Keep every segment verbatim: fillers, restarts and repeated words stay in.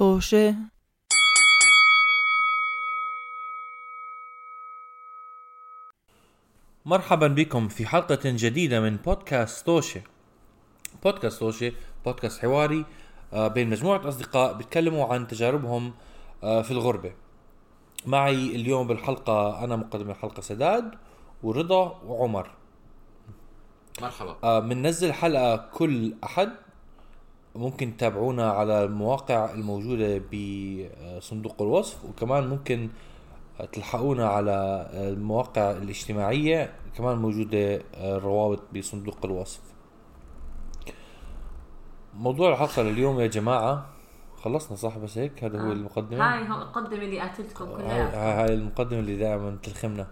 توشة مرحبا بكم في حلقة جديدة من بودكاست توشة. بودكاست توشة بودكاست حواري بين مجموعة أصدقاء بيتكلموا عن تجاربهم في الغربة. معي اليوم بالحلقة أنا مقدم الحلقة سداد ورضا وعمر. مرحبا. بننزل حلقة كل أحد، ممكن تتابعونا على المواقع الموجودة بصندوق الوصف، وكمان ممكن تلحقونا على المواقع الاجتماعية، كمان موجودة الروابط بصندوق الوصف. موضوع الحلقة لليوم يا جماعة، خلصنا صح؟ بس هيك هذا آه. هو المقدمة، هاي هو المقدمة اللي قاتلتكم كلها، هاي المقدمة اللي دائما تلخمنا.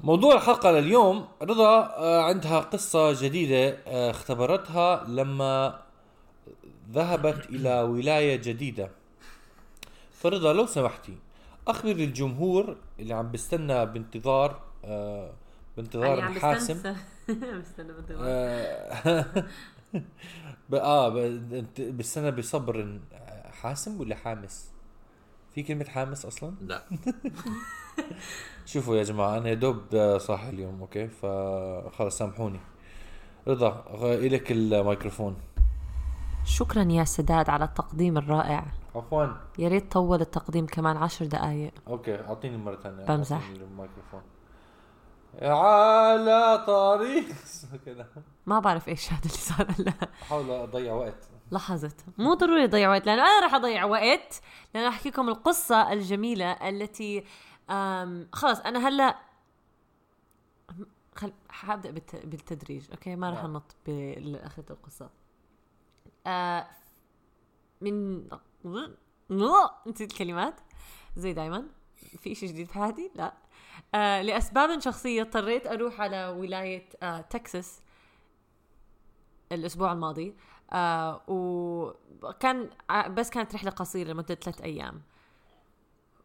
موضوع الحلقة لليوم، رضا عندها قصة جديدة اختبرتها لما ذهبت إلى ولاية جديدة. فرضا لو سمحتي أخبر الجمهور اللي عم بستنى بانتظار آه بانتظار الحاسم بستنى بانتظار آه بستنى بصبر. حاسم ولا حامس؟ في كلمة حامس أصلا؟ لا. شوفوا يا جماعة أنا دوب صح اليوم، أوكي فخلاص سامحوني. رضا إلك الميكروفون. شكرا يا سداد على التقديم الرائع. عفوا، يا ريت طول التقديم كمان عشر دقائق. اوكي اعطيني مرة ثانية. بمزح. الميكروفون على طريق كده. ما بعرف ايش هذا اللي صار هلا، حاول اضيع وقت. لحظة، مو ضروري اضيع وقت، لانه انا راح اضيع وقت، لانه احكي لكم القصة الجميلة التي خلاص انا هلا خل... حابدأ بالتدريج. اوكي ما راح انط بالاخر القصة. آه من انت الكلمات زي دايما في شيء جديد في هذه. لا آه لأسباب شخصية اضطريت أروح على ولاية آه تكساس الأسبوع الماضي، آه وكان بس كانت رحلة قصيرة لمدة ثلاث أيام،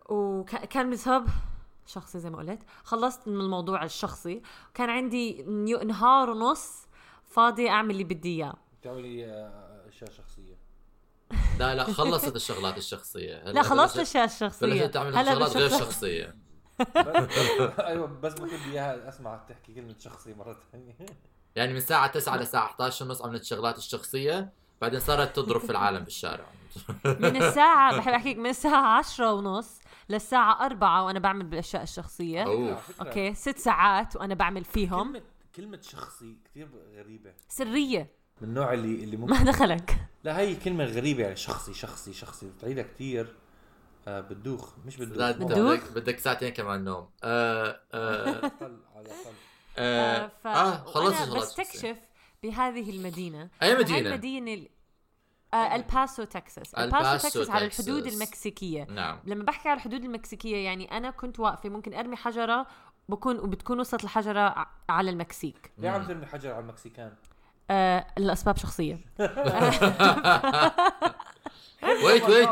وكان بسبب شخصي زي ما قلت. خلصت من الموضوع الشخصي، وكان عندي نهار ونص فاضي أعمل اللي بدي إياه. تعملي أشياء شخصية؟ لا لا خلصت الشغلات الشخصية. لا خلصت الأشياء الشخصية. بلشت تعمل شغلات غير شخصية. أيوة بس ما كنت إياها أسمعك تحكي كلمة شخصية مرة ثانية. يعني من ساعة تسعة لساعة إحدى عشر ونص عملت شغلات الشخصية، بعدين صارت تضرب في العالم بالشارع. من الساعة بحب أحكيك من الساعة عشرة ونص للساعة أربعة وأنا بعمل بالأشياء الشخصية. أوكي ست ساعات وأنا بعمل فيهم. كلمة كلمة شخصي كتير غريبة. سرية. من النوع اللي اللي ممكن ما دخلك. لا هي كلمة غريبة، يعني شخصي شخصي شخصي بتعيدها كتير. آه بتدوخ مش بتدوخ بدك بدك ساعتين كمان نوم. آه آه آه آه خلصت الغلط. بستكشف بهذه المدينة. أي مدينة؟ المدينة آه الباسو تكساس. الباسو تكساس على الحدود المكسيكية. نعم. لما بحكي على الحدود المكسيكية يعني أنا كنت واقفة ممكن أرمي حجرة بكون وبتكون وصلت الحجرة على المكسيك. ليه عم ترمي حجرة على المكسيكان؟ آه، الأسباب شخصية. ويت ويت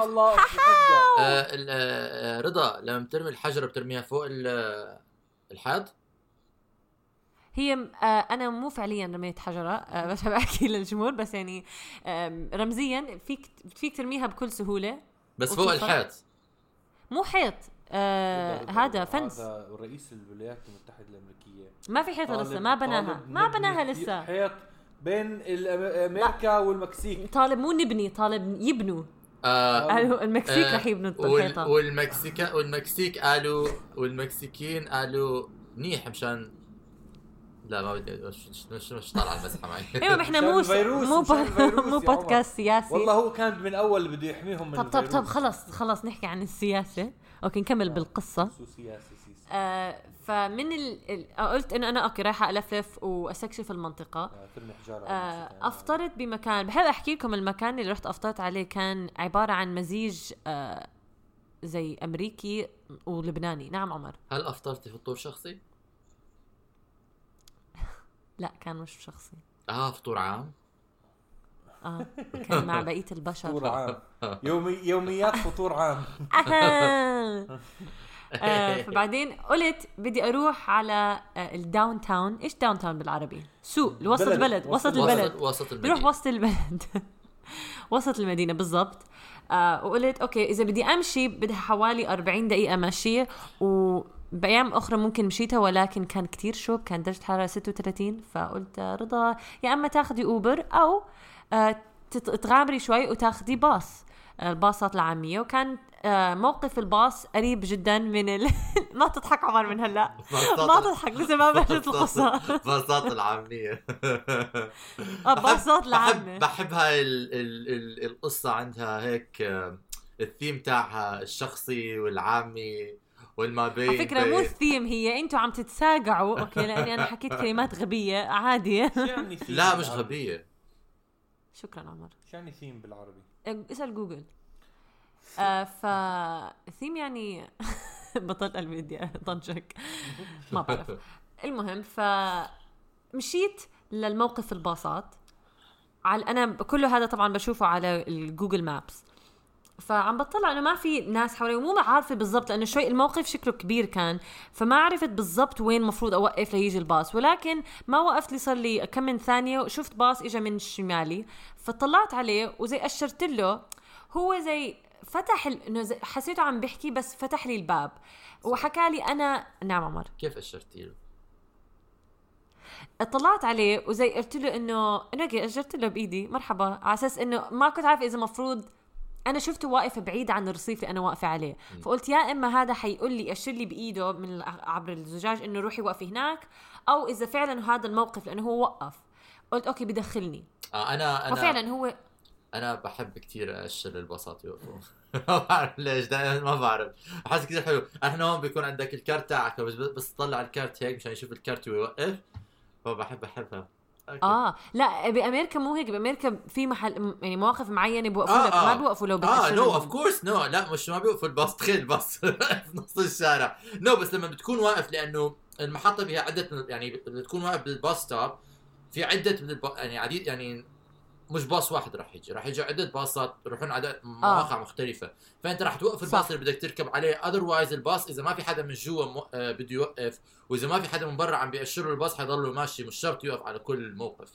آه، رضا لما بترمي الحجرة بترميها فوق الحاد؟ هي آه، أنا مو فعليا رميت حجرة، آه، بس بحكي للجمهور، بس يعني آه، رمزيا فيك فيك ترميها بكل سهولة، بس فوق الحاد مو حيط. آه هذا فنس. هذا رئيس الولايات المتحدة الأمريكية. ما في حيط لسه، ما بناها ما بناها لسه. حيط بين امريكا والمكسيك. طالب مو نبني، طالب يبنوا. آه قالوا المكسيك آه رح يبنوا الحيطه، والمكسيكا والمكسيك قالوا، والمكسيكيين قالوا منيح مشان لا ما بدي مش مش طالع المسحه معي. ايوه احنا مو مو مو بودكاست سياسي والله. هو كان من اول بده يحميهم من طب طب طب خلص خلص نحكي عن السياسه. اوكي نكمل بالقصه. آه فمن ال... قلت إنه أنا أوكي رايحة ألفلف وأستكشف المنطقة. آه أفطرت بمكان، بحب أحكي لكم المكان اللي رحت أفطرت عليه. كان عبارة عن مزيج آه زي أمريكي ولبناني. نعم عمر، هل أفطرتي فطور شخصي؟ لا كان مش شخصي. آه فطور عام؟ آه كان مع بقية البشر. فطور عام يومي... يوميات فطور عام. آه آه فبعدين قلت بدي اروح على آه الداون تاون. ايش داون تاون بالعربي؟ سوق الوسط، بلد, بلد. وسط, وسط البلد وسط البلد. بروح وسط البلد. وسط المدينة بالضبط. آه وقلت أوكي إذا بدي أمشي بدها حوالي أربعين دقيقة ماشية، وبأيام أخرى ممكن مشيتها ولكن كان كتير شوب، كان درجة حرارة ستة وثلاثين. فقلت رضا يا أما تاخدي أوبر أو آه تغامري شوي وتاخدي باص، الباصات العامية. وكان موقف الباص قريب جدا من ال... ما تضحك عمر من هلأ، ما تضحك لسه ما بلشت القصة. باصات العامية اه باصات العامة بحب هاي ال... ال... القصة عندها هيك الثيم تاعها الشخصي والعامي والما بين. الفكرة مو الثيم، هي انتوا عم تتساقعوا اوكي لاني انا حكيت كلمات غبية عادية. لا مش غبية. شكرا عمر. شو يعني ثيم بالعربي؟ اسأل جوجل. آه فثيم يعني بطلت قلبي بدي أطنشك ما بعرف. المهم فمشيت للموقف الباصات على أنا كله هذا طبعا بشوفه على الجوجل مابس. فعم بطلع أنه ما في ناس حوالي ومو عارفة بالضبط لأنه شوي الموقف شكله كبير كان، فما عرفت بالضبط وين مفروض أوقف ليجي الباص. ولكن ما وقفت لي صار لي كم من ثانية وشفت باص إجا من شمالي، فطلعت عليه وزي أشرت له، هو زي فتح إنه ال... حسيته عم بيحكي بس فتح لي الباب وحكى لي أنا. نعم عمر كيف أشرتي له؟ اطلعت عليه وزي قلت له إنه أنا كي أشرت له بإيدي مرحبا، على أساس إنه ما كنت عارف إذا مفروض أنا شفته واقف بعيد عن الرصيف اللي أنا واقفة عليه، فقلت يا إما هذا حيقول لي أشير لي بإيده من عبر الزجاج إنه روحي وقفي هناك، أو إذا فعلا هذا الموقف لأنه هو وقف. قلت أوكي بدخلني. آه أنا أنا وفعلا هو أنا بحب كتير أشير الباصات يوقفوا. ما بعرف ليش دائما، ما بعرف أحس كتير حلو. إحنا هون بيكون عندك الكارت تاعك بس بس طلع الكارت هيك مشان يشوف الكارت ويوقف، فبحب أحبها. أوكي. اه لا بامريكا مو هيك، بامريكا في محل يعني مواقف معينه بوقفوا آه لك آه. ما بوقفوا لو بتشرب اه نو اوف كورس نو لا مش ما بيوقفوا الباص تخيل باص في نص الشارع نو no, بس لما بتكون واقف لانه المحطه فيها عده يعني بتكون واقف بالباص ستوب في عده من الب... يعني عديد يعني مش باص واحد راح يجي، راح يجي عده باصات يروحون عدد مواقع آه. مختلفه، فانت راح توقف الباص صح. اللي بدك تركب عليه otherwise الباص اذا ما في حدا من جوا م... آه بده يوقف، واذا ما في حدا من برا عم بيأشر الباص حيضله ماشي، مش شرط يوقف على كل موقف.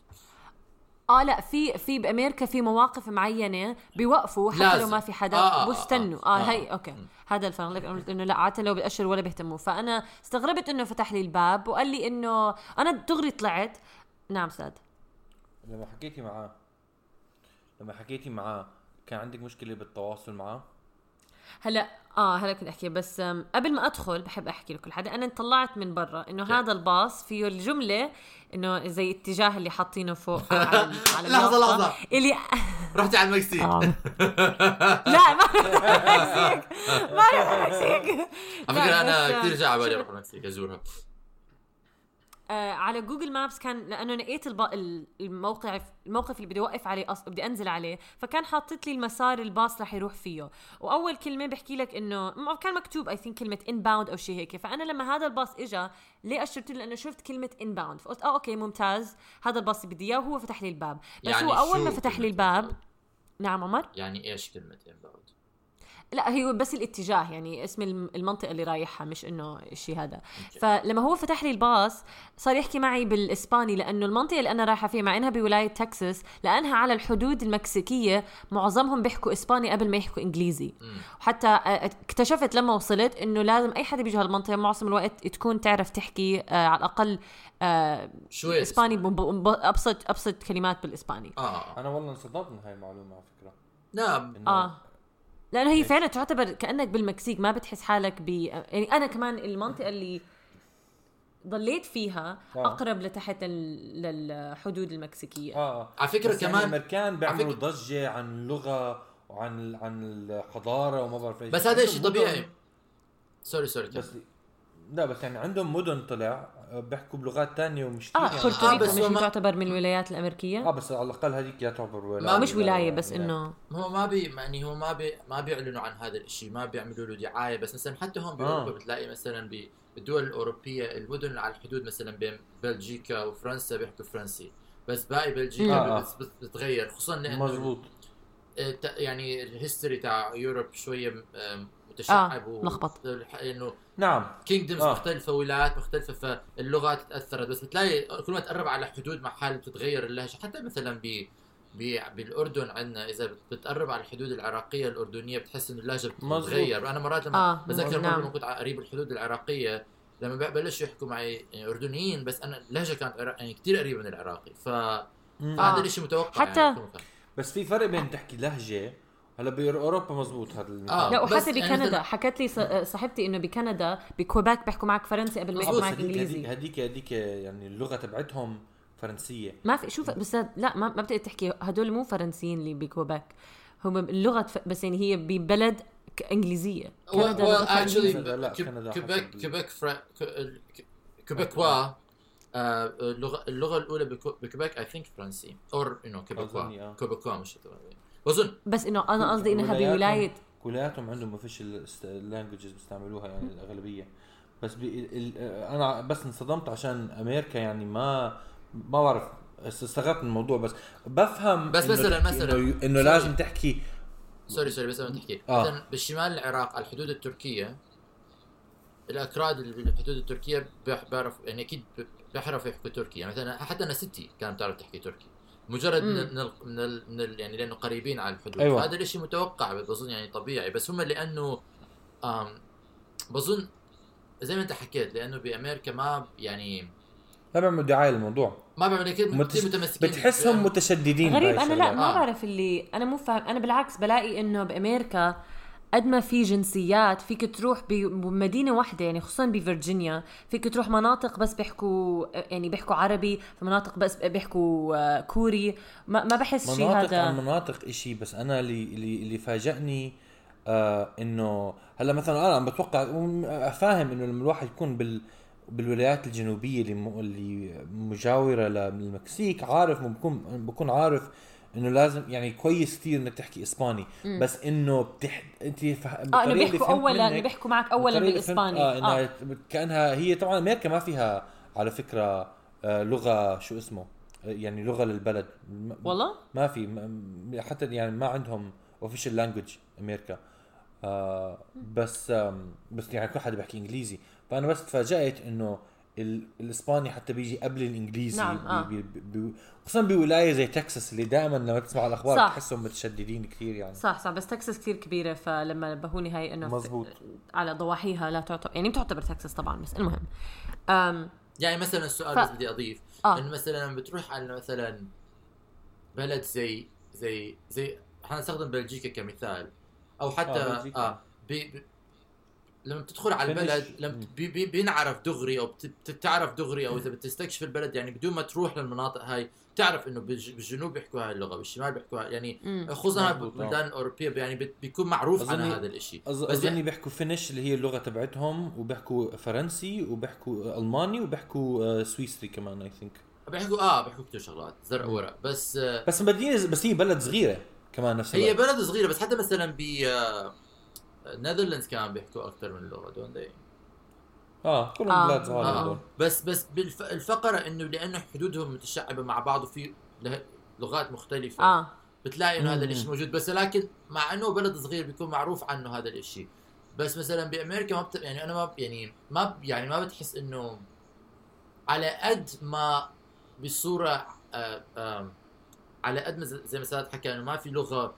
اه لا في في بامريكا في مواقف معينه بيوقفوا حتى لو ما في حدا آه بستنوا اه, آه, آه, آه هي اوكي آه. هذا الفرق لك انه لا عاده لو بيأشر ولا بيهتموا. فانا استغربت انه فتح لي الباب وقال لي انه انا دغري طلعت. نعم ساد لما حكيتي معاه لما حكيتي معاه كان عندك مشكلة بالتواصل معاه؟ هلا اه هلا كنت احكي بس قبل ما ادخل بحب احكي لكل حدا انا طلعت من برا انه هذا الباص فيه الجملة انه زي اتجاه اللي حاطينه فوق على لحظة لحظة اللي رحتي على المكسيك؟ لا ما المكسيك ما المكسيك فكرة انا كثير جاي على بالي اروح المكسيك ازورها. آه على جوجل مابس كان لأنه نقيت الب... الموقع الموقف اللي بدي أوقف عليه أص... بدي أنزل عليه، فكان حاطت لي المسار الباص رح يروح فيه، وأول كلمة بحكي لك إنه كان مكتوب I think كلمة inbound أو شيء هيك. فأنا لما هذا الباص إجا ليه أشرت له لأنه شفت كلمة inbound، فقلت آه أوكي ممتاز هذا الباص بدي إياه، وهو فتح لي الباب. بس يعني هو أول ما فتح لي الباب inbound. نعم عمر يعني إيش كلمة inbound؟ لا هي بس الاتجاه يعني اسم المنطقة اللي رايحها مش انه الشيء هذا. فلما هو فتح لي الباص صار يحكي معي بالاسباني لانه المنطقة اللي انا رايحة فيها مع انها بولاية تكساس لانها على الحدود المكسيكية معظمهم بيحكوا اسباني قبل ما يحكوا انجليزي. وحتى اكتشفت لما وصلت انه لازم اي حدا بيجي هالمنطقة معظم الوقت تكون تعرف تحكي آه على الاقل آه اسباني ابسط ابسط كلمات بالاسباني. آه. انا والله انصدمت من هاي المعلومة على فكرة. نعم اه لأنه هي فعلا تعتبر كأنك بالمكسيك ما بتحس حالك ب يعني أنا كمان المنطقة اللي ضليت فيها أقرب لتحت للحدود المكسيكية. آه على فكرة كمان المكان بيعملوا ضجة عن اللغة وعن عن الحضارة وما بعرف إيش، بس هذا شيء طبيعي. سوري سوري بس لا بس يعني عندهم مدن طلع بيحكوا بلغات تانية ومش آه بورتوريكو مش ما... تعتبر من الولايات الأمريكية. آه بس على الأقل هذيك يا تعتبر ولاية ما مش ولاية بس يعني. إنه هو ما بي يعني هو ما بي ما بيعلنوا عن هذا الشيء، ما بيعملوا له دعاية. بس مثلا حتى هون بأوروبا آه. بتلاقي مثلا بالدول الأوروبية المدن على الحدود مثلا بين بلجيكا وفرنسا بيحكوا فرنسي، بس باقي بلجيكا آه. بتتغير خصوصا لأنه مزبوط يعني الهيستوري تاع يوروب شوية متشعب آه. لخبط إنه نعم كينجدمز آه. مختلفة ولايات مختلفة فاللغات تأثرت. بس بتلاقي كل ما تقرب على حدود محل بتتغير اللهجة. حتى مثلا بالاردن عندنا اذا بتقرب على الحدود العراقيه الاردنيه بتحس انه اللهجه بتتغير. انا مرات لما آه. بذكر مره لما كنت قريب الحدود العراقيه لما ببلش يحكوا معي اردنيين بس انا اللهجه كانت يعني كثير قريبه من العراقي فهذا الشيء آه. متوقع حتى يعني. بس في فرق بين تحكي لهجه هلا بأوروبا مزبوط هذا آه. لا وحتى بكندا يعني حكت لي صاحبتي انه بكندا بكويباك بيحكوا معك فرنسي قبل ما يحكوا معك انجليزي. هذيك هذيك يعني اللغه تبعتهم فرنسيه ما في شوف بس لا ما ما بتقدر تحكي هدول مو فرنسيين اللي بكويباك هم اللغه بس يعني هي ببلد انجليزيه. كندا اكشلي كويباك كويباك كويباكوا اللغه اللغه الاولى بكويباك اي ثينك فرنسي اور يو نو كويباكوا كويباكوا مش بظن بس انه انا قصدي انها بولايه كلياتهم عندهم ما فيش اللانجوجز بيستعملوها يعني الاغلبيه بس انا بس انصدمت عشان امريكا يعني ما ما بعرف استغربت من الموضوع بس بفهم بس مثلا مثلا انه, إنه لازم تحكي سوري سوري بس لازم تحكي آه. مثلا بالشمال العراق على الحدود التركيه الاكراد اللي بالحدود التركيه بعرف يعني اكيد بحرف يحكوا تركي مثلا حتى انا ستي كانت تعرف تحكي تركي مجرد مم. من ال من, ال من ال يعني لانه قريبين على الحدود أيوة. هذا الشيء متوقع بظن يعني طبيعي بس هم لانه بظن زي ما انت حكيت لانه بامريكا ما يعني ما بعمل دعاية للموضوع ما بعمل كده متس... متمسكين بتحسهم يعني. متشددين غريب انا لا آه. ما بعرف اللي انا مو فاهم انا بالعكس بلاقي انه بامريكا قد ما في جنسيات فيك تروح بمدينة واحدة يعني خصوصاً بفيرجينيا فيك تروح مناطق بس بيحكوا يعني بيحكوا عربي في مناطق بس بيحكوا كوري ما, ما بحس شيء هذا مناطق إشي بس أنا اللي اللي فاجأني آه إنه هلا مثلاً أنا عم بتوقع أفهم إنه الواحد يكون بال بالولايات الجنوبية اللي مجاورة للمكسيك عارف ممكن بكون عارف انه لازم يعني كويس كثير انك تحكي اسباني مم. بس انه بتح... انت فاهم آه بيحكوا اولا اللي بيحكوا معك اولا بالاسباني اه, إنها آه. كانها هي طبعا امريكا ما فيها على فكره آه لغه شو اسمه يعني لغه للبلد م... والله ما في م... حتى يعني ما عندهم official language امريكا آه بس آه بس يعني كل حدا بيحكي انجليزي فانا بس تفاجأت انه الاسباني حتى بيجي قبل الانجليزي نعم. آه. بي بي خصوصا بولايه زي تكساس اللي دائما لما تسمع الاخبار تحسهم متشددين كثير يعني صح صح بس تكساس كثير كبيره فلما بهوني هاي انه على ضواحيها لا تعتبر يعني بتعتبر تكساس طبعا بس المهم يعني مثلا السؤال ف... بس بدي اضيف آه. انه مثلا لما بتروح على مثلا بلد زي زي زي احنا نستخدم بلجيكا كمثال او حتى آه آه بي بي لما بتدخل على البلد لما بي بي بينعرف دغري او بتتعرف دغري او اذا بتستكشف البلد يعني بدون ما تروح للمناطق هاي بتعرف انه بالجنوب بيحكوا هاي اللغه بالشمال بيحكوا يعني خصوصا بالبلدان الاوروبيه يعني بيكون معروف عن هذا الاشي أظ... بس يعني بيحكوا فينيش اللي هي اللغه تبعتهم وبيحكوا فرنسي وبيحكوا الماني وبيحكوا سويسري كمان اي ثينك بيحكوا اه بيحكوا كثير شغلات زرع ورق بس آه بس مدينه بس هي بلد صغيره كمان نفس هي بلد صغيره بس حتى مثلا ب نيدرلاندز كان بيحكوا أكثر من لغة دون داي آه كلهم آه. بلاد صغار آه. بس بس بالفقرة إنه لأنه حدودهم متشعبة مع بعض وفي لغات مختلفة آه. بتلاقي إنه هذا الإشي موجود بس لكن مع إنه بلد صغير بيكون معروف عنه هذا الإشي بس مثلاً بأمريكا ما بت... يعني أنا ما يعني ما يعني ما بتحس إنه على قد ما بصورة آه آه على قد ما زي ما سادات حكى إنه ما في لغة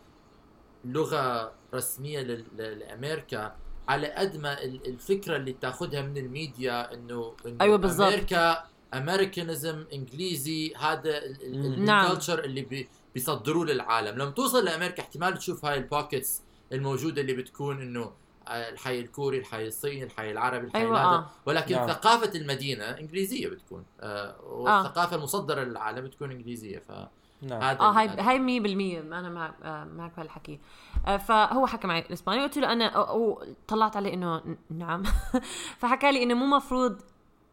لغة رسمية لأمريكا على قد ما الفكرة اللي تأخذها من الميديا إنه, إنه أيوة بالضبط أمريكا أمريكانيزم إنجليزي هذا الكالتشر اللي بي بيصدروه للعالم لما توصل لأمريكا احتمال تشوف هاي الباكتس الموجودة اللي بتكون إنه الحي الكوري الحي الصيني الحي العربي الحي أيوة هذا آه. ولكن نعم. ثقافة المدينة إنجليزية بتكون آه والثقافة آه. المصدرة للعالم بتكون إنجليزية ف نعم. اه هاي هاي مية بالمية انا معك معك بهالحكي فهو حكى معي الاسباني قلت له انا طلعت عليه انه نعم فحكى لي انه مو مفروض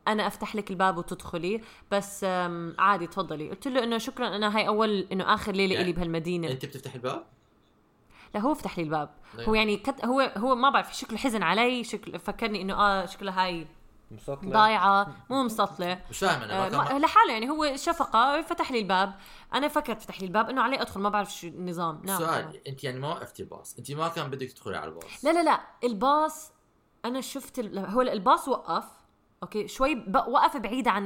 انا افتح لك الباب وتدخلي بس عادي تفضلي قلت له انه شكرا انا هاي اول انه اخر ليله يعني إلي بهالمدينه انت بتفتح الباب لا هو فتح لي الباب دايما. هو يعني كت... هو هو ما بعرف شكله حزن علي شكل فكرني انه اه شكله هاي مسطلة ضايعة مو مسطلة آه لحاله يعني هو شفقة فتح لي الباب أنا فكرت فتح لي الباب إنه علي أدخل ما بعرف شو النظام نعم سؤال أنت يعني ما وقفتي الباص أنت ما كان بدك تدخلي على الباص لا لا لا الباص أنا شفت ال... هو الباص وقف اوكي شوي وقف بعيد عن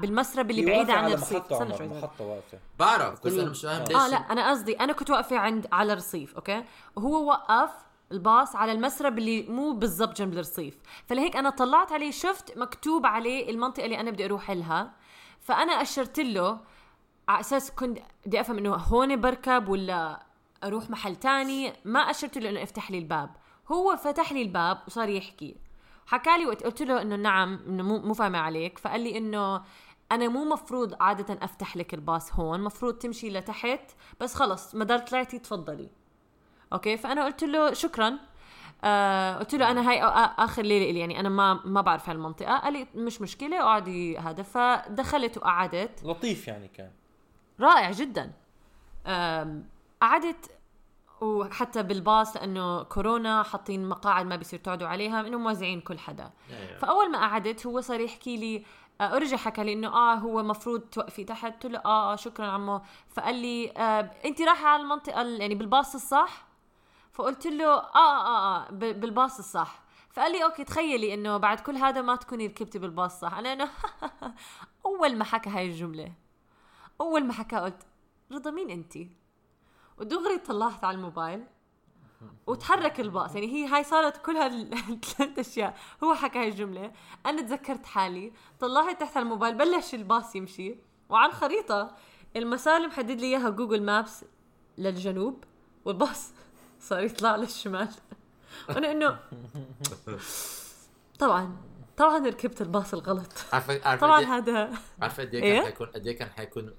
بالمسرب اللي بعيد عن الرصيف. استنى شوي محطه واقفه بعرف بس انا مش فاهم ليش. اه لا انا قصدي انا كنت واقفه عند على الرصيف اوكي وهو وقف الباص على المسرب اللي مو بالضبط جنب الرصيف فلهيك انا طلعت عليه شفت مكتوب عليه المنطقه اللي انا بدي اروح لها فانا اشرت له على اساس كنت بدي افهم انه هون بركب ولا اروح محل تاني. ما اشرت له انه افتح لي الباب هو فتح لي الباب وصار يحكي حكالي وقلت له انه نعم انه مو مو فاهمه عليك فقال لي انه انا مو مفروض عاده افتح لك الباص هون مفروض تمشي لتحت بس خلص ما دار طلعتي تفضلي اوكي. فانا قلت له شكرا آه قلت له انا هاي اخر ليله لي يعني انا ما ما بعرف هالمنطقه. قال لي مش مشكله اقعدي هذا. فدخلت وقعدت لطيف يعني كان رائع جدا. قعدت وحتى بالباص لأنه كورونا حاطين مقاعد ما بيصير تقعدوا عليها إنه موزعين كل حدا. فأول ما قعدت هو صار يحكي لي أرجع حكى لي إنه آه هو مفروض توقفي تحت. قلت له آه شكرا عمو. فقال لي آه أنت رايحة على المنطقة يعني بالباص الصح؟ فقلت له آه آه آه بالباص الصح. فقال لي أوكي تخيلي إنه بعد كل هذا ما تكوني ركبتي بالباص صح. أنا أنا أول ما حكى هاي الجملة أول ما حكى قلت رضا مين أنتي؟ ودغري طلعت على الموبايل وتحرك الباص. يعني هي هاي صارت كلها الثلاث اشياء. هو حكى هاي الجمله انا تذكرت حالي طلعت تحت على الموبايل بلش الباص يمشي وعن خريطه المسار محدد لي اياها جوجل مابس للجنوب والباص صار يطلع للشمال. انا انه طبعا طبعا ركبت الباص الغلط. عارفه طبعا هذا عارفه قد ايه كان حيكون قد ايه كان حيكون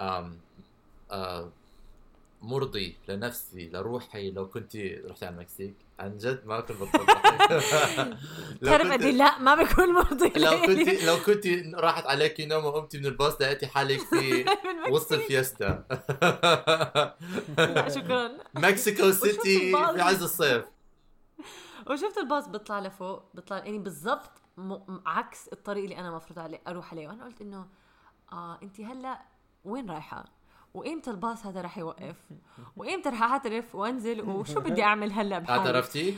امم آه مرضي لنفسي لروحي لو كنت رحت على المكسيك. عن جد ما كنت بطلت تعرف أدي لا ما بكون مرضي لو كنت لو كنت راحت عليك نوم وقمتي من الباص لقيتي حالك في وسط الفيستا. لا شكرا مكسيكو سيتي في عز الصيف. وشفت الباص بطلع لفوق بطلع يعني بالضبط عكس الطريق اللي أنا مفروض عليه أروح عليه. وأنا قلت إنه آه أنت هلأ وين رايحة وإمتى الباص هذا رح يوقف وإمتى رح أعترف وأنزل وشو بدي أعمل هلأ بحالي. اعترفتي؟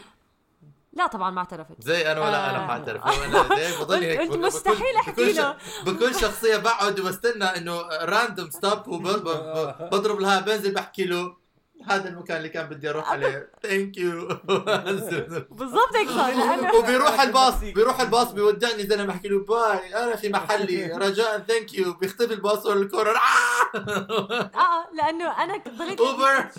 لا طبعا ما اعترفت زي أنا ولا آه. أنا ما اعترف ولا زي بضل هيك قلت مستحيل أحكي له. بكل شخصية بقعد واستنى إنه راندوم ستوب وبضرب لها بنزل بحكي له هذا المكان اللي كان بدي أروح عليه thank you بالضبط هيك صار. وبيروح الباص بيروح الباص بيودعني إذا أنا بحكي له باي أنا في محلي رجاء thank you بيختفي الباص ولا الكورة آه لأنه أنا ضليت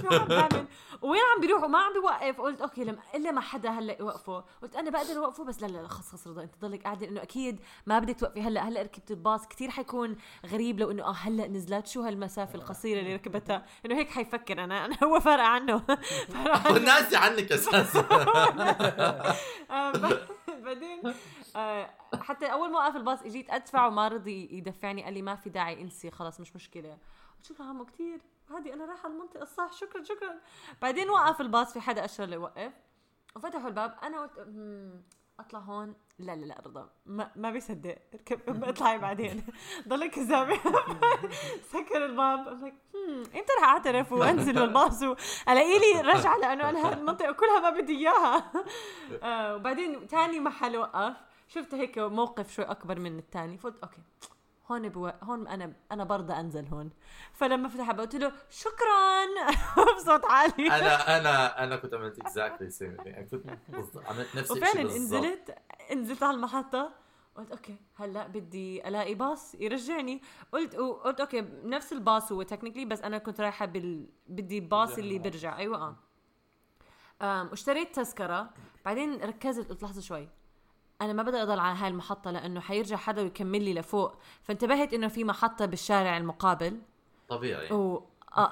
شو عم بعمل وين عم بيروح وما عم بيوقف. قلت أوكي لما إلا ما حدا هلأ يوقفه قلت أنا بقدر أوقفه بس لا لا خص خص رضا أنت ضلك قاعدة إنه أكيد ما بدك توقفي هلأ هلأ ركبت الباص كتير حيكون غريب لو إنه آه هلأ نزلت شو هالمسافة القصيرة اللي ركبتها إنه هيك حيفكر أنا أنا هو فرق عنه والناس عنك أساسا. بعدين حتى أول ما وقف الباص إجيت أدفع وما رضي يدفعني قال لي ما في داعي انسي خلاص مش مشكلة. شكرا عمو كتير هذه أنا رايحة المنطقة الصح شكرا شكرا. بعدين وقف الباص في حدا أشر لي وقف وفتحوا الباب أنا قلت أطلع هون لا لا لا رضا ما ما بيصدق ركب اطلعي بعدين ضلك زابي سكر الباب قلت امتى رح اعترف وانزل الباص والاقي لي رجعه لانه انا هالمنطقه كلها ما بدي اياها. آه وبعدين ثاني محل وقف شفت هيك موقف شوي اكبر من الثاني فقلت اوكي هون بو... هون انا انا برضى انزل هون. فلما فتح قلت له شكرا بصوت عالي. انا انا انا كنت عملت اكزاكتلي سيم ثينج كنت عملت نفس الشيء بالضبط. نزلت نزلت على المحطه قلت اوكي هلا بدي الاقي باص يرجعني. قلت قلت اوكي نفس الباص هو تكنيكلي بس انا كنت رايحه بال... بدي باص اللي برجع ايوه اه. اشتريت تذكره بعدين ركزت قلت لحظه شوي أنا ما بدي أضل على هاي المحطة لأنه حيرجع حدا ويكمل لي لفوق. فانتبهت إنه في محطة بالشارع المقابل طبيعي و... آه.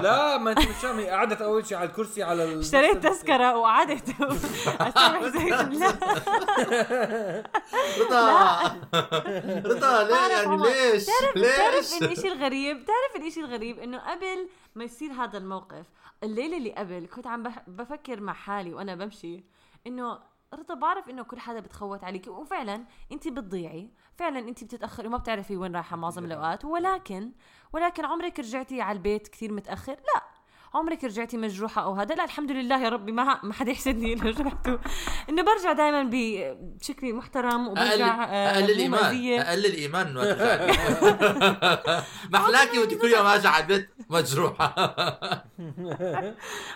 لا ما أنت مش عمي قعدت أول شيء على الكرسي على ال... اشتريت تذكرة وقعدت أستمع زيك لا رضا رضا ليه يعني ليش تعرف تعرف الإشي الغريب تعرف الإشي الغريب إنه قبل ما يصير هذا الموقف الليلة اللي قبل كنت عم بفكر مع حالي وأنا بمشي إنه رضا بعرف إنه كل حدا بتخوت عليك وفعلا أنت بتضيعي فعلا أنت بتتأخر وما بتعرفي وين رايحة معظم الأوقات ولكن ولكن عمرك رجعتي على البيت كثير متأخر؟ لا عمرك رجعتي مجروحه او هذا؟ لا الحمد لله يا ربي ما ما حد يحسدني لو جرحته، انه برجع دائما بشكلي محترم وبرجع اقل الايمان اقل الايمان انه ترجع محلاكي وانت كل يوم اجي على البيت مجروحه.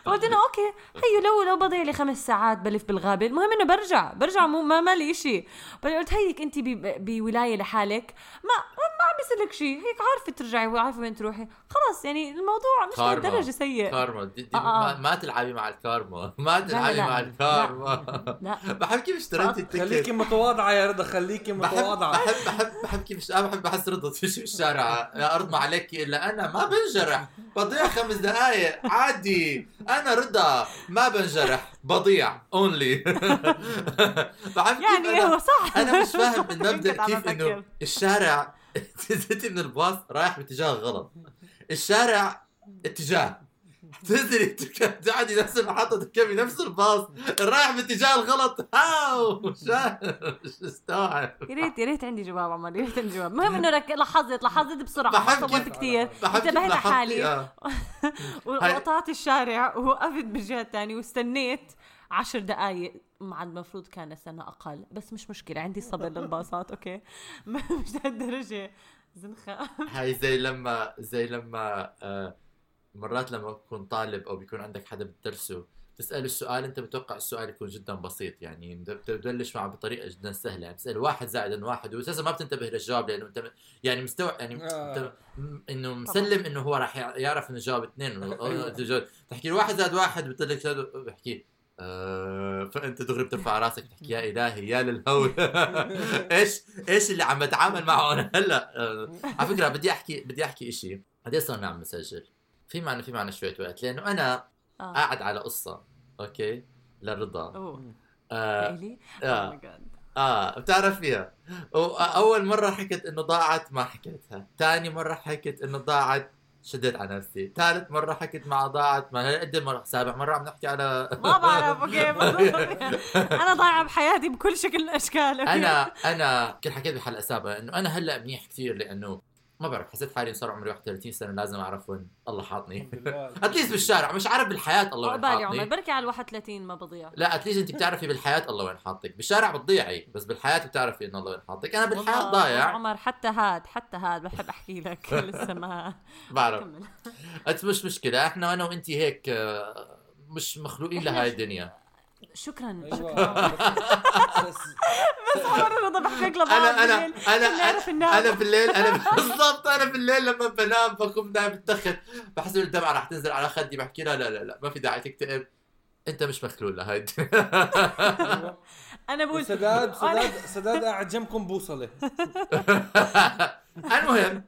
قلت انا اوكي هي لو لو بضيع لي خمس ساعات بلف بالغابه، المهم انه برجع برجع مو ما مالي شيء. قلت هيك انت بولايه لحالك ما ما عم يصير لك شيء، هيك عارفه ترجعي وعارفه وين تروحي، خلاص يعني الموضوع مش لدرجه سيء. كارما دي دي آه. ما تلعبي مع الكارما، ما تلعبي مع الكارما. لا, لا. بحب كيف اشتريتي التيكت. خليكي متواضعه يا رضا، خليكي متواضعه. بحب بحب بحب كيف مش بحب بحس رضا تمشي بالشارع، يا ارض ما عليك الا انا ما بنجرح، بضيع خمس دقائق عادي، انا رضا ما بنجرح بضيع اونلي. بحب يعني هو صح. انا مش فاهم من مبدا كيف انه الشارع تنزلي من الباص رايح باتجاه غلط، الشارع اتجاه تنزلي تقعدي نفس المحطة تركبي نفس الباص رايح باتجاه الغلط. هاو شاهر مش مستوعب. يا ريت يا ريت عندي جواب عمر، يا ريت عندي جواب. المهم انه لاحظت لاحظت بسرعة، صورت كتير، انتبهت لحالي وقطعت الشارع ووقفت بالجهة الثانية واستنيت عشر دقايق مع المفروض كان استنى اقل، بس مش مشكلة عندي صبر للباصات. اوكي مش هالدرجة زنخة. هاي زي لما زي لما آه مرات لما تكون طالب او بيكون عندك حدا بتدرسه تسأل السؤال، انت بتوقع السؤال يكون جدا بسيط، يعني بتبلش معه بطريقه جدا سهله، بتسأل واحد زائد واحد واساسا ما بتنتبه للجواب لانه انت يعني مستوعب يعني انت انه مسلم انه هو راح يعرف انه جواب اثنين، تحكي له واحد زائد واحد بتقلك هذا بحكي أه، فأنت دغري بترفع راسك تحكي يا إلهي يا للهول. إيش إيش اللي عم بتعامل معه أنا هلا؟ أه، على فكرة بدي أحكي بدي أحكي إشي، هدي صار أنا عم بسجل في معنا في معنا شوية وقت لأنه أنا آه. قاعد على قصة أوكي للرضا أوه. آه آه آه بتعرف فيها أول مرة حكت إنه ضاعت ما حكيتها، تاني مرة حكت إنه ضاعت شديت على نفسي، ثالث مرة حكيت مع ضاعت، ما قد مرة سابع مرة عم نحكي على ما بعرف اوكي انا ضايعة بحياتي بكل شكل الاشكال. انا انا كنت حكيت بحلقة سابقة انه انا هلا منيح كثير لانه ما بعرف حسيت حالي صار عمري واحد وثلاثين سنة لازم اعرف وين الله حاطني. اتليست بالشارع مش عارف بالحياة الله وين حاطني. عمري بركي على واحد وثلاثين ما بضيع. لا اتليست انت بتعرفي بالحياة الله وين حاطك، بالشارع بتضيعي بس بالحياة بتعرفي انه الله وين حاطك. انا بالحياة ضايع عمر، حتى هاد حتى هاد بحب احكي لك لسه ما بعرف. انت مش مشكلة، احنا انا وانت هيك مش مخلوقين لهاي الدنيا. شكرا شكرا. بس عمر رضا بحكيك لبعض انا انا انا انا بالليل انا بالضبط انا بالليل لما بنام بقوم نايم بالتخت بحس الدمعه رح تنزل على خدي بحكي لا لا لا, لا ما في داعي تكتئب، انت مش مخلول لهيد. انا بقول سداد سداد سداد قاعد جنبكم بوصله. المهم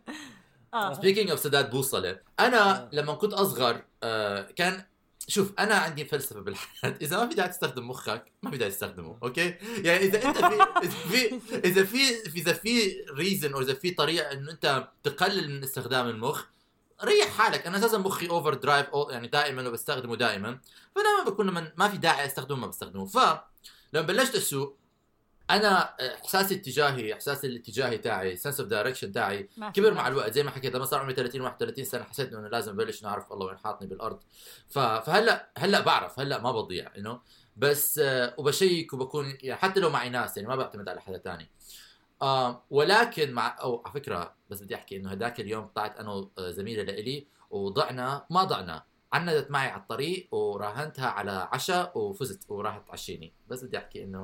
سبيكينج اوف سداد بوصله، انا لما كنت اصغر كان شوف انا عندي فلسفه بالحياه، اذا ما في داعي تستخدم مخك ما في داعي تستخدمه اوكي، يعني اذا انت في اذا في اذا في ريزن او اذا في طريقه انه انت تقلل من استخدام المخ ريح حالك. انا اساسا مخي اوفر درايف أو يعني دائما وبستخدمه دائما، فلما بكون من ما في داعي استخدمه ما بستخدمه. فلما بلشت اسوق انا احساسي اتجاهي احساس الاتجاهي تاعي سنس اوف دايركشن تاعي كبر مع الوقت، زي ما حكيت لما صار عمري ثلاثين واحد وثلاثين سنه حسيت انه لازم ابلش نعرف الله وين حاطني بالارض. فهلا هلا بعرف هلا ما بضيع انه بس وبشيك وبكون حتى لو معي ناس يعني ما بعتمد على حدا تاني. ولكن مع او على فكره بس بدي احكي انه هداك اليوم طلعت انا زميله لإلي وضعنا ما ضعنا عندت معي على الطريق وراهنتها على عشاء وفزت وراحت عشيني، بس بدي احكي انه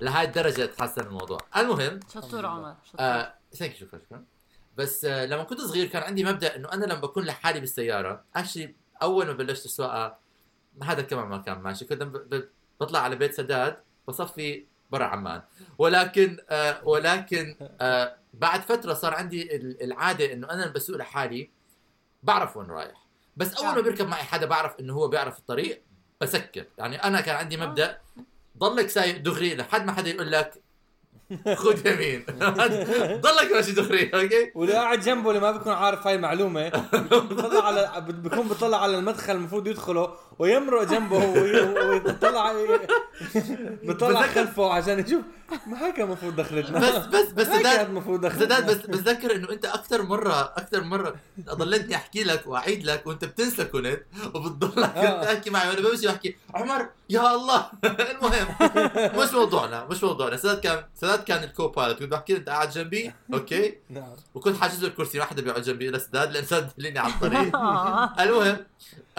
لهاي الدرجة تحسن الموضوع. المهم شطور عمر شطور آه، ثانك يو شكرا. بس آه، لما كنت صغير كان عندي مبدأ انه انا لما بكون لحالي بالسيارة اشي اول ما بلشت السواقة هذا كمان ما كان ماشي، كنت بطلع على بيت سداد بصفي برا عمان، ولكن آه، ولكن آه، بعد فترة صار عندي العادة انه انا بسوق لحالي بعرف وين رايح، بس اول ما بركب معي حدا بعرف انه هو بيعرف الطريق بسكر. يعني انا كان عندي مبدأ ضلك سايق دغري لحد ما حدا يقول لك خذ يمين، ضلك ماشي دغري اوكي، ولا قاعد جنبه اللي ما بيكون عارف هاي المعلومه بيطلع على بيكون بيطلع على المدخل المفروض يدخله ويمرق جنبه ويطلع بيطلع خلفه عشان يشوف ما حاجه المفروض دخلتنا. بس بس بس ده المفروض دخلت. بس بتذكر انه انت اكثر مره اكثر مره ضليتني احكي لك واعيد لك وانت بتنسى كنت وبتضل تحكي معي وانا بمشي بحكي عمر يا الله. المهم مش موضوعنا مش موضوعنا سداد كان سداد كان الكوبايلوت. كنت بحكي انت قاعد جنبي اوكي نعم وكنت حاجز الكرسي ما حدا بيقعد جنبي الا سداد لان سداد ليني على الطريق. المهم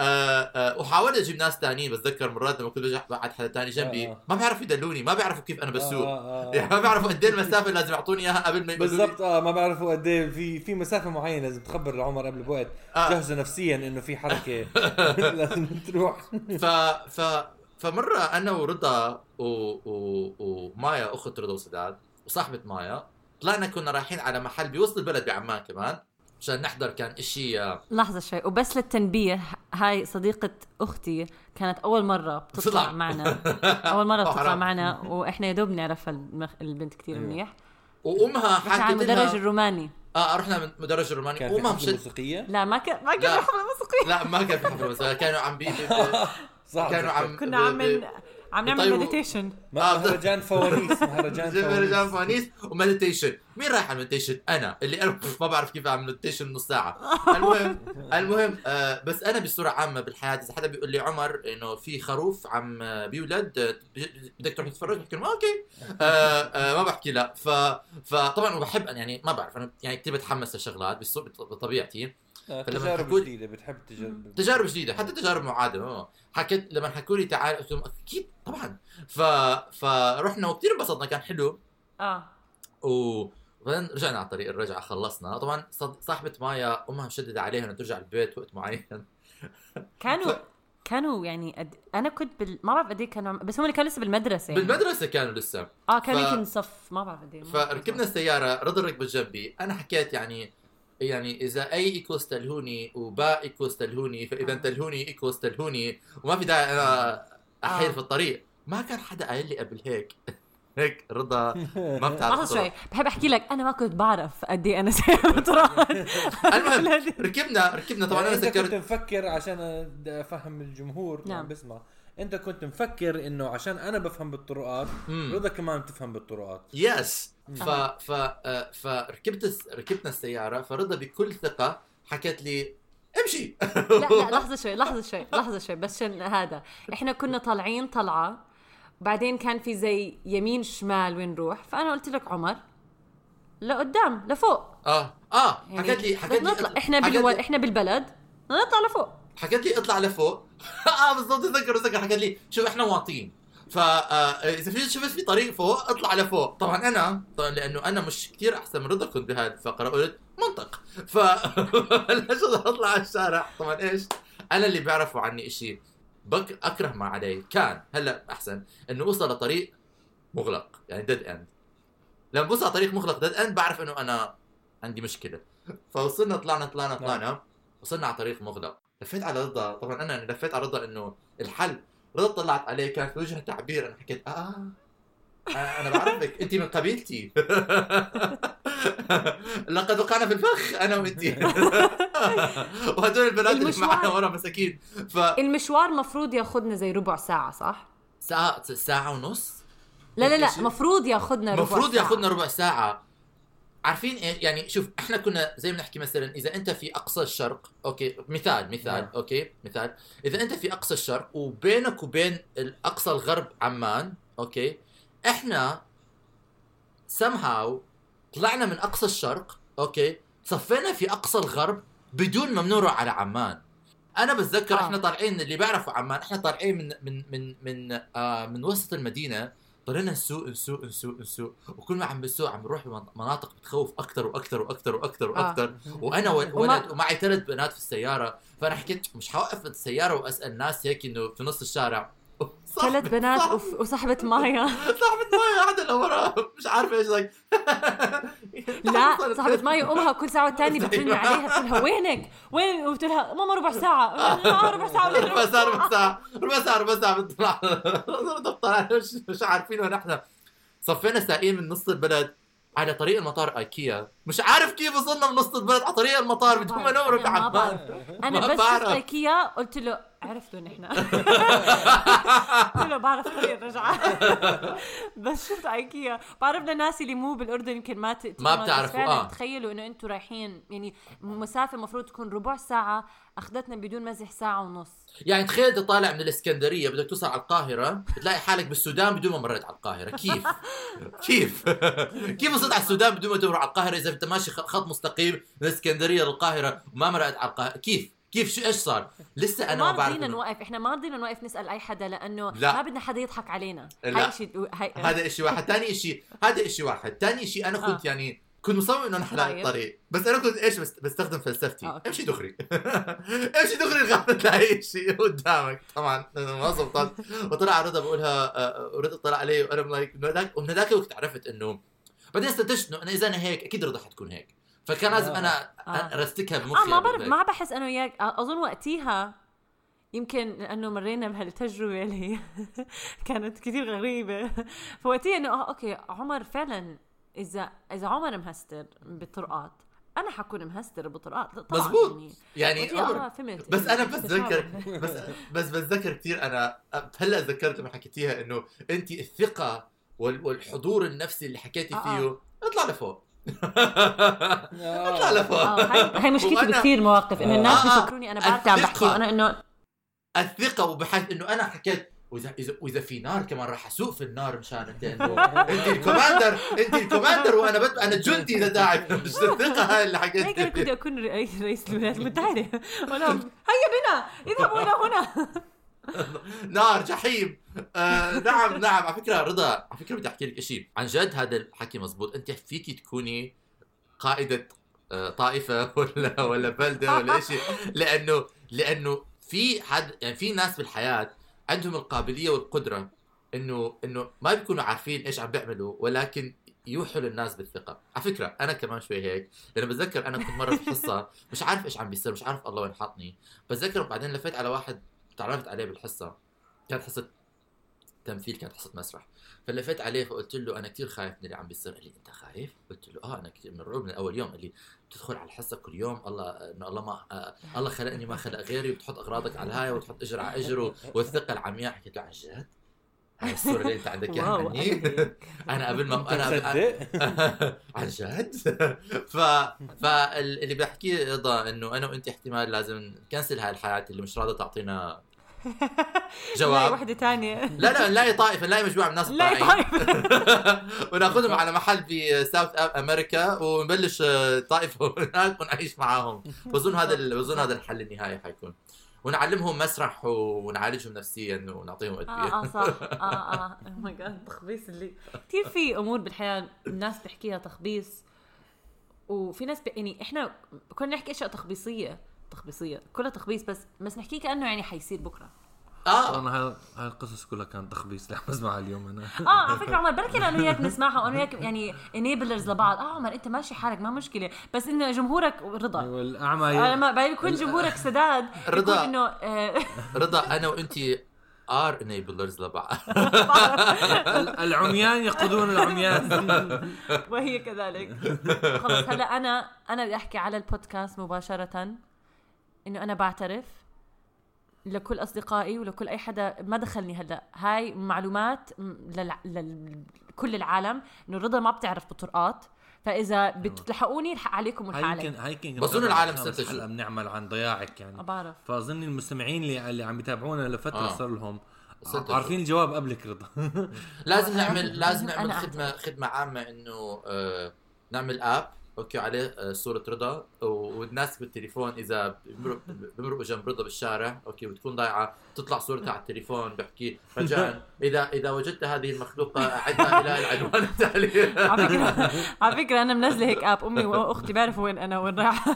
أه أه وحاولت اجيب ناس ثانيين. بتذكر مرات لما كنت اجي بعد حدا ثاني جنبي ما بيعرفوا يدلوني ما بيعرفوا كيف انا بسوق يعني ما بيعرفوا قد ايه المسافه لازم يعطوني اياها قبل ما بالضبط اه ما بيعرفوا قد ايه في في مسافه معينه لازم تخبر العمر قبل بوقت آه. جهزه نفسيا انه في حركه لازم تروح. ف ف فمره انا ورضا ومايا اخت رضا وسداد وصاحبه مايا طلعنا كنا رايحين على محل بيوصل البلد بعمان كمان عشان نحضر كان إشي لحظة شيء. وبس للتنبيه هاي صديقة أختي كانت أول مرة بتطلع معنا أول مرة بتطلع معنا وإحنا يدوب نعرف البنت كتير منيح وأمها حكت على المدرج الروماني اه رحنا من مدرج الروماني وأمها مشت موسيقية لا ما كان ما كان حفلة موسيقية لا ما كان حفلة موسيقية كانوا عم بي كانوا عم كنا عم عم نعمل مديتيشن مهرجان فوانيس مهرجان فوانيس ومديتيشن. مين رايح على المديتيشن؟ انا اللي انا ما بعرف كيف اعمل مديتيشن نص ساعه. المهم المهم آه بس انا بصوره عامه بالحياه اذا حدا بيقول لي عمر انه في خروف عم بيولد بدك تروح تتفرج بحكي له اوكي آه آه ما بحكي لا. ف فطبعا وبحب انا يعني ما بعرف انا يعني كثير بتحمس لشغلات بطبيعتي تجارب جديدة بتحب تجرب تجارب جديدة حتى تجارب معادة. حكيت لما حكوا لي تعال قلت لهم اكيد طبعا. ف فروحنا وكثير انبسطنا كان حلو اه وبعدين رجعنا على طريق الرجعة خلصنا. طبعا صاحبة مايا امها مشددة عليها انها ترجع البيت وقت معين. كانوا كانوا يعني أد... انا كنت بال... ما بعرف قد ايه كانوا بس هم اللي كانوا لسه بالمدرسه يعني. بالمدرسه كانوا لسه اه كانوا يمكن ف... صف ما بعرف قد ايه. فركبنا السياره رضا ركب جنبي انا حكيت يعني يعني اذا اي ايكوس تلهوني وباء ايكوس تلهوني فاذا آه. تلهوني ايكوس تلهوني وما في داعي انا احيل آه. في الطريق. ما كان حدا قال لي قبل هيك هيك رضا ما بتعرف شوي بحب احكي لك انا ما كنت بعرف قد ايه انا سايق طراد. المهم ركبنا ركبنا طبعا يعني انا سكرت كنت مفكر عشان افهم الجمهور نعم. عم بسمع انت كنت مفكر انه عشان انا بفهم بالطرقات رضا كمان بتفهم بالطرقات يس ف ف فركبت ركبتنا السياره فرضا بكل ثقه حكت لي امشي. لا لا لحظه شوي لحظه شوي لحظه شوي بس عشان هذا احنا كنا طالعين طلعه بعدين كان في زي يمين شمال وين نروح فانا قلت لك عمر لقدام لفوق اه اه يعني حكت لي حكت لي نطلع. احنا بالو... احنا بالبلد نطلع لفوق حكت لي اطلع لفوق اه بالضبط اتذكر اتذكر حكت لي شوف احنا واطين فاذا في شفت في طريق فوق اطلع لفوق. طبعا انا طبعا لانه انا مش كتير احسن من رضا كنت بهذه الفقره قلت منطق ف لازم اطلع على الشارع. طبعا ايش انا اللي بعرفه عني شيء بك اكره ما علي كان هلا احسن انه اوصل لطريق مغلق يعني ديد اند. لما بوصل على طريق مغلق ديد اند بعرف انه انا عندي مشكله. فوصلنا طلعنا طلعنا طلعنا وصلنا على طريق مغلق لفيت على رضا. طبعا انا لفيت على رضا انه الحل. رضا طلعت عليه كان في وجهه تعبير. انا حكيت اه انا بعرفك انت من قبيلتي لقد وقعنا في الفخ انا وانت وهدول البنات اللي معنا ورا مساكين. ف... المشوار مفروض ياخذنا زي ربع ساعه صح ساعه ساعه ونص لا لا لا مفروض ياخذنا ربع مفروض ياخذنا ربع ساعه عارفين إيه؟ يعني شوف احنا كنا زي ما نحكي مثلا اذا انت في اقصى الشرق اوكي مثال مثال اوكي مثال اذا انت في اقصى الشرق وبينك وبين الاقصى الغرب عمان اوكي احنا somehow طلعنا من اقصى الشرق اوكي صفينا في اقصى الغرب بدون ما نمر على عمان. انا بتذكر آه. احنا طالعين اللي بعرفه عمان احنا طالعين من من من من آه من وسط المدينه طلعنا نسوق نسوق نسوق نسوق وكل ما عم بسوق عم نروح مناطق بتخوف اكثر واكثر واكثر واكثر واكثر آه. وانا ولد ومعي ثلاث بنات في السياره فانا حكيت مش هوقف السياره واسال ناس هيك انه في نص الشارع ثلاث بنات صاحب. وصاحبة مايا صاحبة مايا قاعدة لورا مش عارفة ايش لايك لا صاحبة مايا امها كل ساعة والتاني بترن عليها بتقول لها وينك وين قلت لها ماما ربع ساعة ربع ساعة ربع ساعة ربع ساعة ربع ساعة ربع ساعة بتطلع بتطلع مش عارفين وين احنا. صفينا سائقين من نص البلد على طريق المطار إيكيا مش عارف كيف وصلنا من نص البلد على طريق المطار بدون ما نمرق على عمان. انا بس شفت إيكيا قلت له عرفتوا ان احنا كله بعرف طريق الرجعه بس شفت ايكيا بعرفنا ناس اللي مو بالاردن يمكن ما ما بتعرفوا آه. تخيلوا انه انتوا رايحين يعني مسافه المفروض تكون ربع ساعه اخذتنا بدون مزح ساعه ونص. يعني تخيل انت طالع من الاسكندريه بدك توصل على القاهره بتلاقي حالك بالسودان بدون ما مريت على القاهره. كيف كيف كيف وصلت على السودان بدون ما تمر على القاهره؟ اذا انت ماشي خط مستقيم من الاسكندريه للقاهره وما مريت على القاهره كيف كيف شو ايش صار؟ لسه انا ما بعرف. ما بدنا نوقف، احنا ما بدنا نوقف نسال اي حدا لانه لا. ما بدنا حدا يضحك علينا. هاي شيء هاي... هذا شيء واحد. ثاني شيء هذا شيء واحد ثاني شيء انا كنت آه. يعني كنت مصمم انه نحلق الطريق بس انا كنت ايش بستخدم فلسفتي آه. امشي دغري امشي دغري لغايه تلاقي شيء قدامك. طبعا ما ظبطت وطلع رضا بقولها رضا طلع علي وانا لايك من هذاك الوقت عرفت انه بعدين استدشت انه اذا انا هيك اكيد رضا حتكون هيك فكان لازم آه. انا ارستكها بمخي. اه ما بعرف ما بحس انا وياك اظن وقتيها يمكن لانه مرينا بهالتجربه اللي كانت كثير غريبه فوقتيها انه اه اوكي عمر فعلا اذا اذا عمر مهستر بالطرقات انا حكون مهستر بالطرقات طبعا مزبوط. يعني, يعني آه فهمت بس انا بتذكر بس بس بتذكر كثير انا هلا تذكرت لما حكيتيها انه انت الثقه والحضور النفسي اللي حكيتي فيه آه. اطلع لفوق اطلع لفوق. هاي مشكلتي بكثير مواقف انه الناس بيفكروني انا بعرف عم بحكي وانا انه الثقه وبحيث انه انا حكيت واذا واذا في نار كمان راح اسوق في النار مشان انت انت الكوماندر انت الكوماندر وانا بد... انا جندي اذا داعي مش الثقه هاي اللي حكيت هيك كنت اكون رئيس الولايات المتحده ولا هيا بنا اذهبوا الى هنا نار جحيم. آه نعم نعم على فكرة رضا على فكرة بدي أحكي لك إشي عن جد هذا الحكي مزبوط. أنت فيكي تكوني قائدة آه طائفة ولا ولا بلدة ولا إشي لأنه لأنه في حد يعني في ناس بالحياة عندهم القابلية والقدرة إنه إنه ما بيكونوا عارفين إيش عم بيعملوا ولكن يوحوا للناس بالثقة. على فكرة أنا كمان شوي هيك لأنه بتذكر أنا كنت مرة في حصة مش عارف إيش عم بيصير مش عارف الله وين حاطني. بتذكر وبعدين لفيت على واحد تعرفت عليه بالحصة كانت حصة تمثيل كانت حصة مسرح فلفت عليه فقلت له أنا كتير خايف من اللي عم بيصير. قال لي أنت خايف؟ قلت له آه أنا كتير مرعوب من أول يوم. قال لي بتدخل على الحصة كل يوم الله إنه الله ما آه الله خلقني ما خلق غيري وبتحط أغراضك على هاي وتحط إجر على إجر والثقة العمياء. حكيت له عن جد؟ هاي الصورة اللي أنت عندك إياها مني؟ أنا قبل ما أنا عن جد؟ ف فاللي بحكيه رضا إنه أنا وأنت احتمال لازم نكنسل هاي الحياة اللي مش راضى تعطينا جواب واحدة تانية. لا لا لا طائفة لا مجموعة من ناس طائفة ونأخذهم على محل في ساوث أمريكا ونبلش طائفة هناك ونعيش معاهم. بظن هذا ال... بظن هذا الحل النهائي حيكون ونعلمهم مسرح ونعالجهم نفسيا ونعطيهم أدوية. آه آه صح آه آه oh my god تخبيص اللي كتير في أمور بالحياة الناس تحكيها تخبيص وفي ناس ب... يعني إحنا كنا نحكي أشياء تخبيصية تخبيصية كلها تخبيص بس بس نحكي كأنه يعني حيصير بكرة. اه انا هاي هاي القصص كلها كانت تخبيص لحد اسمعها اليوم انا اه على فكره عمر بركي لانه وياك نسمعها وانا وياك يعني انيبلرز لبعض. اه عمر انت ماشي حالك ما مشكله بس انه جمهورك رضا والاعمى انا ما بيكون جمهورك سداد رضا انه رضا انا وانت ار انيبلرز لبعض. العميان يقودون العميان وهي كذلك. خلص هلا انا انا بدي احكي على البودكاست مباشره انه انا بعترف لكل أصدقائي ولكل أي حدا ما دخلني هلأ هاي معلومات للع... لكل العالم إنه الرضا ما بتعرف بالطرقات فإذا بتلحقوني الحق عليكم والحالة. هاي يمكن بظن العالم سنتجو بنعمل عن ضياعك يعني أبعرف. فأظن المستمعين اللي, اللي عم يتابعونا لفترة آه. صار لهم عارفين الجواب قبلك رضا. لازم نعمل لازم نعمل خدمة خدمة عامة إنه آه نعمل آب اوكي عليه صورة رضا والناس بالتليفون اذا بمرقوا جنب رضا بالشارع اوكي وتكون ضايعه تطلع صورتها على التليفون بحكي رجاء اذا اذا وجدت هذه المخلوقه اعدها الى العنوان التالي. على فكره على فكره انا منزله هيك اب امي واختي بعرفوا وين انا وين رايحه.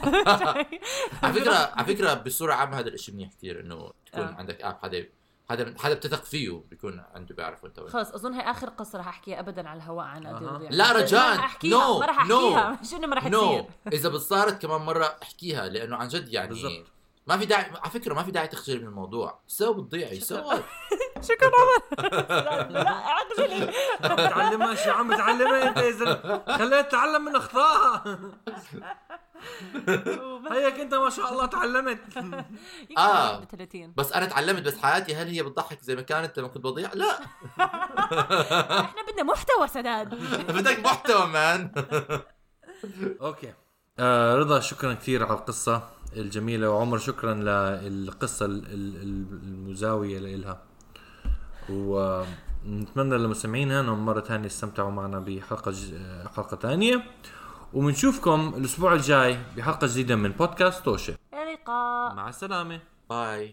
على فكره على فكره بصوره عامه هذا الشيء منيح كثير انه تكون عندك اب حدا هذا هذا بتثق فيه بيكون عنده بيعرف انت. خلاص اظن هي اخر قصه راح احكيها ابدا على الهواء عن ادويه. لا رجاء نو نو مش انه ما راح تصير اذا بتصارت كمان مره احكيها لانه عن جد يعني بالزبط. ما في داعي على فكره ما في داعي تخجل من الموضوع سوي بتضيعي سوي شكرا. لا عقلي تعلمها شي عم تعلمها انت اذا خليها تتعلم من اخطائها. هيك انت ما شاء الله تعلمت. اه بس انا تعلمت بس حياتي هل هي بتضحك زي ما كانت لما كنت بضيع؟ لا احنا بدنا محتوى سداد. بدك محتوى مان. اوكي آه رضا شكرا كثير على القصة الجميلة، وعمر شكرا للقصة المزاوية لإلها، ونتمنى للمستمعين انهم مرة ثانية استمتعوا معنا بحلقة ج... حلقة ثانية، ومنشوفكم الأسبوع الجاي بحلقة جديدة من بودكاست توشة. إلى اللقاء، مع السلامة، باي.